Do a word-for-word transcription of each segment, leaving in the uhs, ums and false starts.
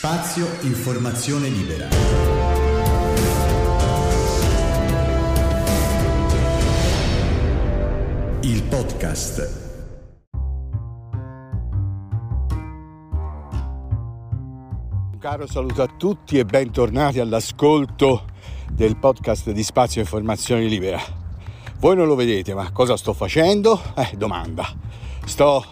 Spazio Informazione Libera. Il podcast. Un caro saluto a tutti e bentornati all'ascolto del podcast di Spazio Informazione Libera. Voi non lo vedete, ma cosa sto facendo? Eh, domanda. Sto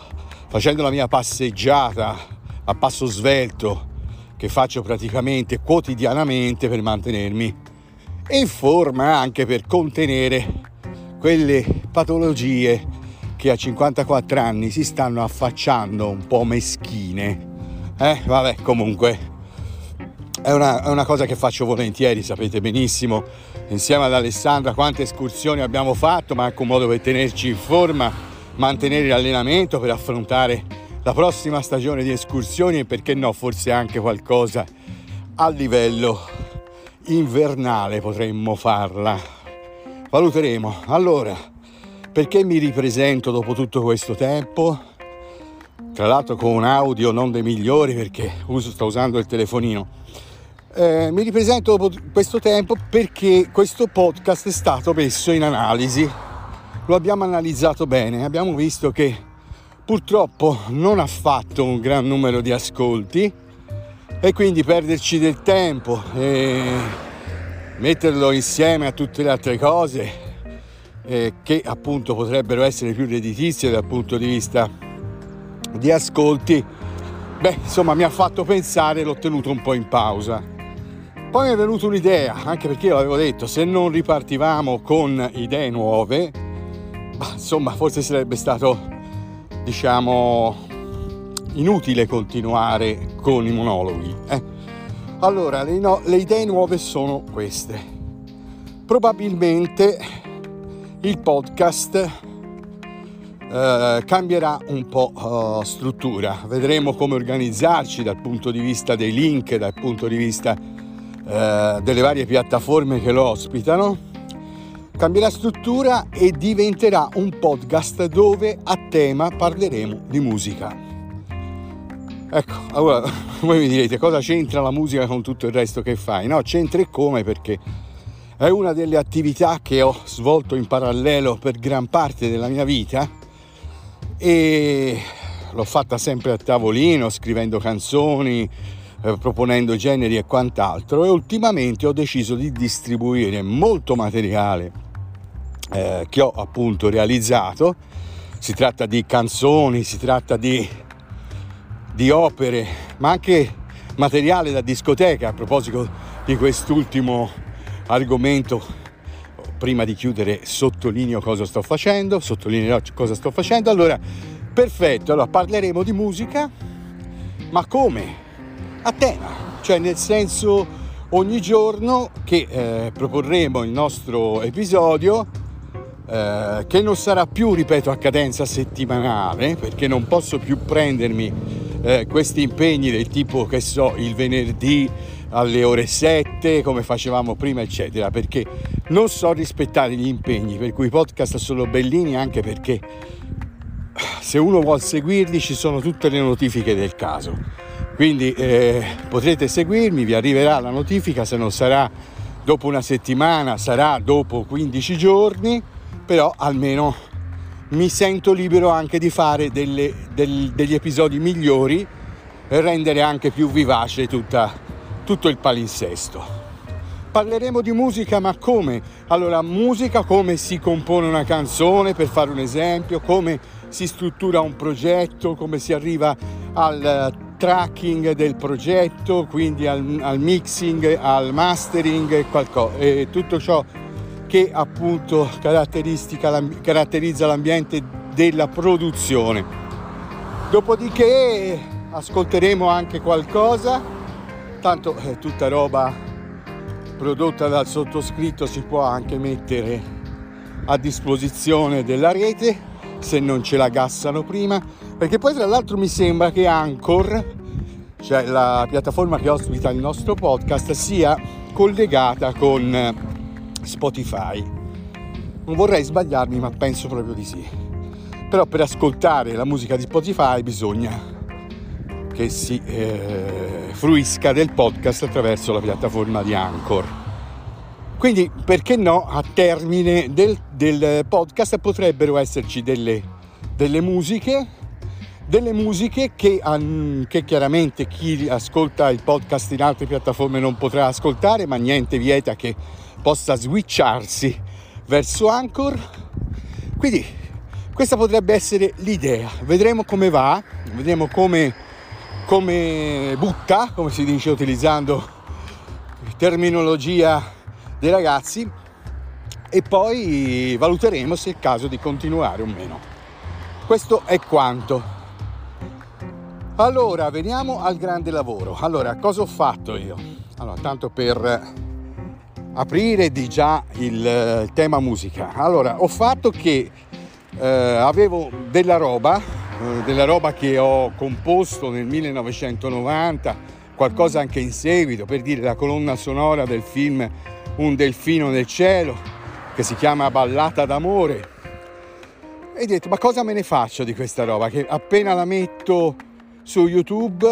facendo la mia passeggiata a passo svelto che faccio praticamente quotidianamente per mantenermi in forma, anche per contenere quelle patologie che a cinquantaquattro anni si stanno affacciando un po' meschine. Eh, vabbè, comunque è una, è una cosa che faccio volentieri, sapete benissimo, insieme ad Alessandra quante escursioni abbiamo fatto, ma anche un modo per tenerci in forma, mantenere l'allenamento per affrontare la prossima stagione di escursioni e, perché no, forse anche qualcosa a livello invernale potremmo farla. Valuteremo. Allora, perché mi ripresento dopo tutto questo tempo? Tra l'altro con un audio non dei migliori, perché uso, sto usando il telefonino. Eh, mi ripresento dopo questo tempo perché questo podcast è stato messo in analisi. Lo abbiamo analizzato bene, abbiamo visto che purtroppo non ha fatto un gran numero di ascolti e quindi perderci del tempo e metterlo insieme a tutte le altre cose eh, che appunto potrebbero essere più redditizie dal punto di vista di ascolti, beh, insomma, mi ha fatto pensare, l'ho tenuto un po' in pausa. Poi mi è venuta un'idea, anche perché io l'avevo detto, se non ripartivamo con idee nuove, bah, insomma, forse sarebbe stato, diciamo, inutile continuare con i monologhi. Eh? Allora, le, no, le idee nuove sono queste. Probabilmente il podcast eh, cambierà un po' eh, struttura. Vedremo come organizzarci dal punto di vista dei link, dal punto di vista eh, delle varie piattaforme che lo ospitano. Cambierà struttura e diventerà un podcast dove a tema parleremo di musica. Ecco, allora voi mi direte cosa c'entra la musica con tutto il resto che fai? No, c'entra e come, perché è una delle attività che ho svolto in parallelo per gran parte della mia vita e l'ho fatta sempre a tavolino, scrivendo canzoni, proponendo generi e quant'altro, e ultimamente ho deciso di distribuire molto materiale Eh, che ho appunto realizzato. Si tratta di canzoni, si tratta di, di opere, ma anche materiale da discoteca. A proposito di quest'ultimo argomento, prima di chiudere sottolineo cosa sto facendo, sottolineerò cosa sto facendo. Allora, perfetto, allora parleremo di musica, ma come? A tema, cioè nel senso, ogni giorno che eh, proporremo il nostro episodio, Eh, che non sarà più, ripeto, a cadenza settimanale, perché non posso più prendermi eh, questi impegni del tipo, che so, il venerdì alle ore sette come facevamo prima eccetera, perché non so rispettare gli impegni, per cui i podcast sono bellini, anche perché se uno vuol seguirli ci sono tutte le notifiche del caso, quindi eh, potrete seguirmi, vi arriverà la notifica, se non sarà dopo una settimana sarà dopo quindici giorni, però almeno mi sento libero anche di fare delle, del, degli episodi migliori e rendere anche più vivace tutta, tutto il palinsesto. Parleremo di musica, ma come? Allora, musica, come si compone una canzone, per fare un esempio, come si struttura un progetto, come si arriva al tracking del progetto, quindi al, al mixing, al mastering e, qualcosa, e tutto ciò che appunto caratteristica, caratterizza l'ambiente della produzione. Dopodiché ascolteremo anche qualcosa, tanto è tutta roba prodotta dal sottoscritto, si può anche mettere a disposizione della rete se non ce la gassano prima, perché poi tra l'altro mi sembra che Anchor, cioè la piattaforma che ospita il nostro podcast, sia collegata con Spotify. Non vorrei sbagliarmi, ma penso proprio di sì. Però per ascoltare la musica di Spotify bisogna che si eh, fruisca del podcast attraverso la piattaforma di Anchor. Quindi, perché no, a termine del, del podcast potrebbero esserci delle, delle musiche, delle musiche che, che chiaramente chi ascolta il podcast in altre piattaforme non potrà ascoltare, ma niente vieta che possa switcharsi verso Anchor. Quindi questa potrebbe essere l'idea. Vedremo come va, vedremo come, come butta, come si dice utilizzando terminologia dei ragazzi, e poi valuteremo se è il caso di continuare o meno. Questo è quanto. Allora, veniamo al grande lavoro. Allora, cosa ho fatto io? Allora, tanto per aprire di già il tema musica. Allora, ho fatto che eh, avevo della roba, eh, della roba che ho composto nel millenovecentonovanta, qualcosa anche in seguito, per dire la colonna sonora del film Un delfino nel cielo, che si chiama Ballata d'amore, e ho detto: ma cosa me ne faccio di questa roba che appena la metto su YouTube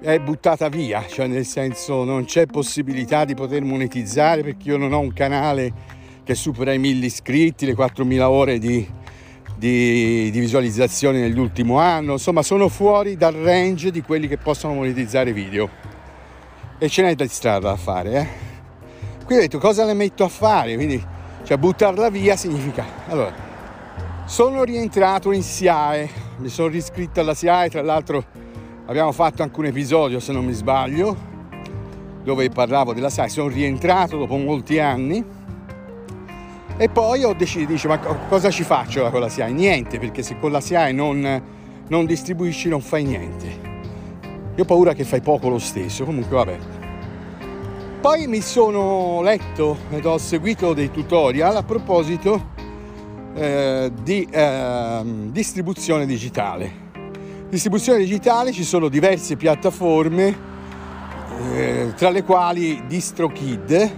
è buttata via? Cioè, nel senso, non c'è possibilità di poter monetizzare, perché io non ho un canale che supera i mille iscritti, le quattromila ore di, di, di visualizzazioni nell'ultimo anno. Insomma, sono fuori dal range di quelli che possono monetizzare video, e ce n'è di strada da fare, eh? Quindi ho detto: cosa le metto a fare? Quindi, cioè, buttarla via significa... Allora, sono rientrato in SIAE, mi sono riscritto alla SIAE, tra l'altro abbiamo fatto anche un episodio, se non mi sbaglio, dove parlavo della SIAE. Sono rientrato dopo molti anni e poi ho deciso, dice, ma cosa ci faccio con la SIAE? Niente, perché se con la SIAE non, non distribuisci non fai niente. Io ho paura che fai poco lo stesso, comunque vabbè. Poi mi sono letto ed ho seguito dei tutorial a proposito eh, di eh, distribuzione digitale. Distribuzione digitale, ci sono diverse piattaforme, eh, tra le quali DistroKid,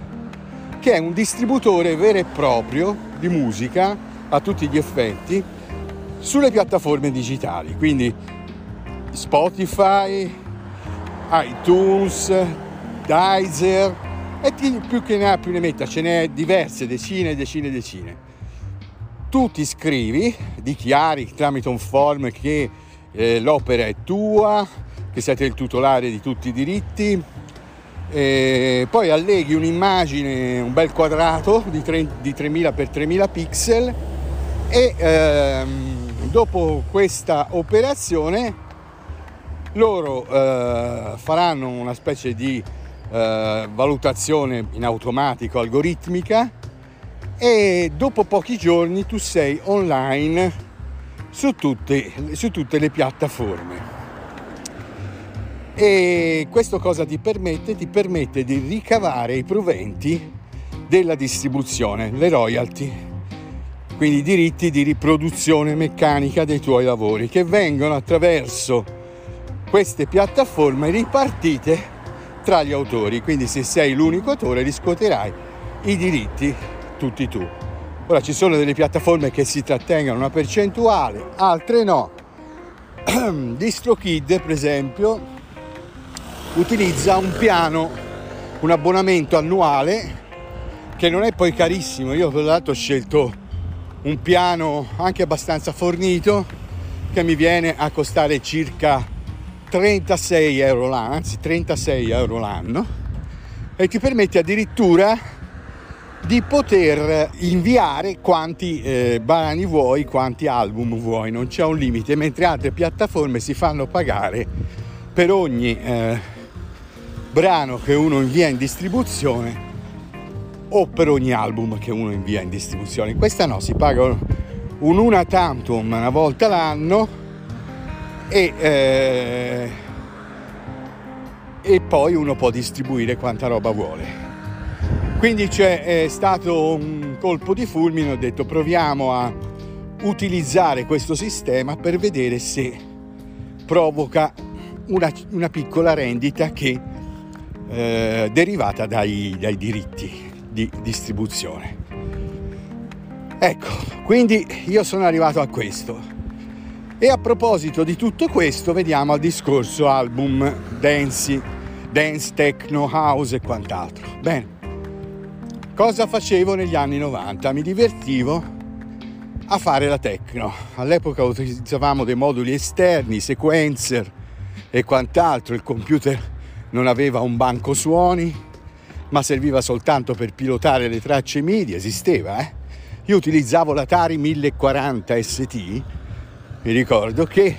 che è un distributore vero e proprio di musica a tutti gli effetti sulle piattaforme digitali, quindi Spotify, iTunes, Deezer, e più che ne ha più ne metta, ce n'è diverse, decine, decine, decine. Tu ti iscrivi, dichiari tramite un form che eh, l'opera è tua, che siete il titolare di tutti i diritti, e poi alleghi un'immagine, un bel quadrato di, tre, di tremila per tremila pixel, e ehm, dopo questa operazione loro eh, faranno una specie di Uh, valutazione in automatico, algoritmica, e dopo pochi giorni tu sei online su tutte, su tutte le piattaforme. E questo cosa ti permette? Ti permette di ricavare i proventi della distribuzione, le royalty, quindi i diritti di riproduzione meccanica dei tuoi lavori, che vengono attraverso queste piattaforme ripartite tra gli autori. Quindi se sei l'unico autore riscuoterai i diritti tutti tu. Ora, ci sono delle piattaforme che si trattengono una percentuale, altre no. DistroKid, per esempio, utilizza un piano, un abbonamento annuale che non è poi carissimo. Io, tra l'altro, ho scelto un piano anche abbastanza fornito che mi viene a costare circa trentasei euro l'anno, anzi trentasei euro l'anno, e ti permette addirittura di poter inviare quanti eh, brani vuoi, quanti album vuoi, non c'è un limite, mentre altre piattaforme si fanno pagare per ogni eh, brano che uno invia in distribuzione o per ogni album che uno invia in distribuzione. Questa no, si paga un una tantum una volta l'anno. E, eh, e poi uno può distribuire quanta roba vuole. Quindi c'è è stato un colpo di fulmine, ho detto proviamo a utilizzare questo sistema per vedere se provoca una, una piccola rendita che eh, derivata dai, dai diritti di distribuzione. Ecco, quindi io sono arrivato a questo. E a proposito di tutto questo, vediamo al discorso album dance, dance techno, house e quant'altro. Bene, cosa facevo negli anni novanta? Mi divertivo a fare la techno. All'epoca utilizzavamo dei moduli esterni, sequencer e quant'altro. Il computer non aveva un banco suoni, ma serviva soltanto per pilotare le tracce M I D I, esisteva, eh? Io utilizzavo l'Atari mille quaranta S T, mi ricordo, che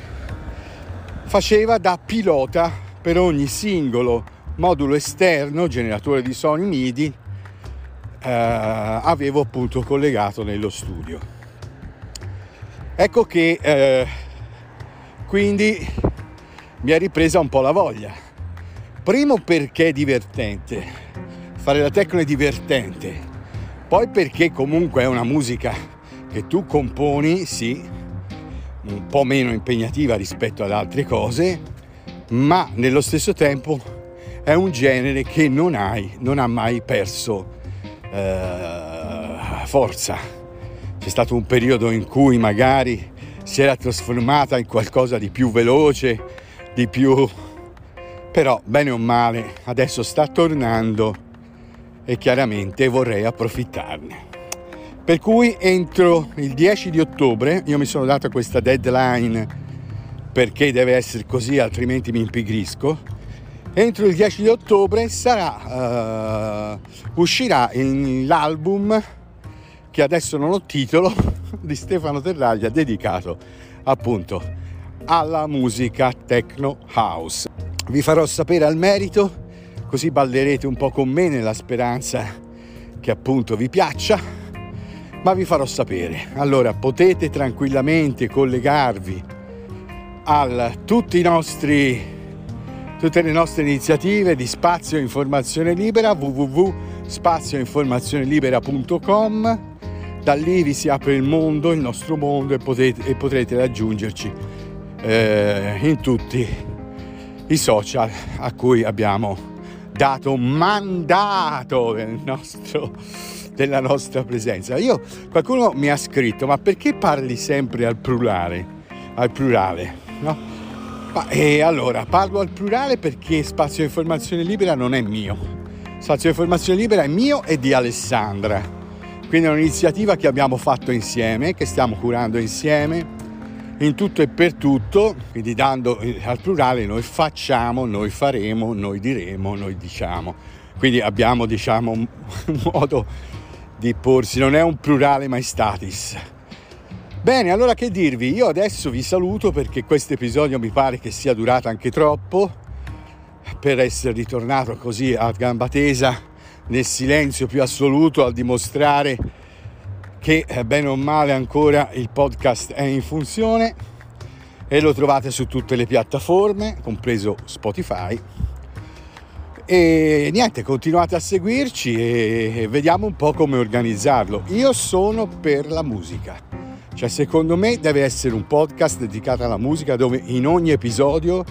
faceva da pilota per ogni singolo modulo esterno, generatore di suoni M I D I, eh, avevo appunto collegato nello studio. Ecco che eh, quindi mi è ripresa un po' la voglia. Primo perché è divertente. Fare la techno è divertente, poi perché comunque è una musica che tu componi, sì, un po' meno impegnativa rispetto ad altre cose, ma nello stesso tempo è un genere che non, hai, non ha mai perso eh, forza. C'è stato un periodo in cui magari si era trasformata in qualcosa di più veloce, di più... però bene o male adesso sta tornando e chiaramente vorrei approfittarne. Per cui entro il dieci di ottobre, io mi sono dato questa deadline perché deve essere così, altrimenti mi impigrisco, entro il dieci di ottobre sarà uh, uscirà in, l'album, che adesso non ho titolo, di Stefano Terraglia, dedicato appunto alla musica techno house. Vi farò sapere al merito, così ballerete un po' con me nella speranza che appunto vi piaccia, ma vi farò sapere. Allora potete tranquillamente collegarvi a tutti i nostri, tutte le nostre iniziative di Spazio Informazione Libera, w w w punto spazio informazione libera punto com. Da lì vi si apre il mondo, il nostro mondo, e, potete, e potrete raggiungerci eh, in tutti i social a cui abbiamo dato mandato del nostro, della nostra presenza. Io, qualcuno mi ha scritto: ma perché parli sempre al plurale? Al plurale, no? Ma, e allora parlo al plurale perché Spazio Informazione Libera non è mio. Spazio Informazione Libera è mio e di Alessandra. Quindi è un'iniziativa che abbiamo fatto insieme, che stiamo curando insieme, in tutto e per tutto, quindi dando al plurale noi facciamo, noi faremo, noi diremo, noi diciamo. Quindi abbiamo, diciamo, un modo di porsi, non è un plurale maiestatis. Bene, allora che dirvi? Io adesso vi saluto perché questo episodio mi pare che sia durato anche troppo per essere ritornato così a gamba tesa, nel silenzio più assoluto, a dimostrare che bene o male ancora il podcast è in funzione e lo trovate su tutte le piattaforme, compreso Spotify. E niente, continuate a seguirci e vediamo un po' come organizzarlo. Io sono per la musica, cioè secondo me deve essere un podcast dedicato alla musica, dove in ogni episodio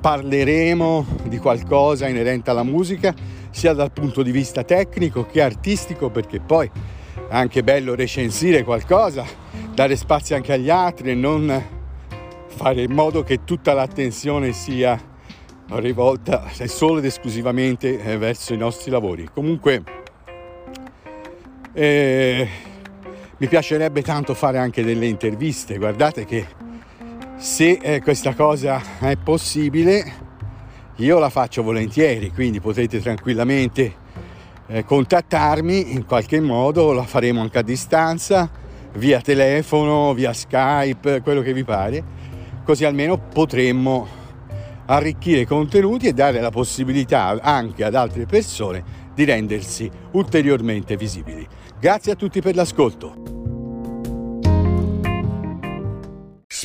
parleremo di qualcosa inerente alla musica, sia dal punto di vista tecnico che artistico, perché poi anche bello recensire qualcosa, dare spazio anche agli altri e non fare in modo che tutta l'attenzione sia rivolta solo ed esclusivamente verso i nostri lavori. Comunque eh, mi piacerebbe tanto fare anche delle interviste. Guardate che se eh, questa cosa è possibile io la faccio volentieri, quindi potete tranquillamente contattarmi in qualche modo, la faremo anche a distanza, via telefono, via Skype, quello che vi pare, così almeno potremmo arricchire i contenuti e dare la possibilità anche ad altre persone di rendersi ulteriormente visibili. Grazie a tutti per l'ascolto.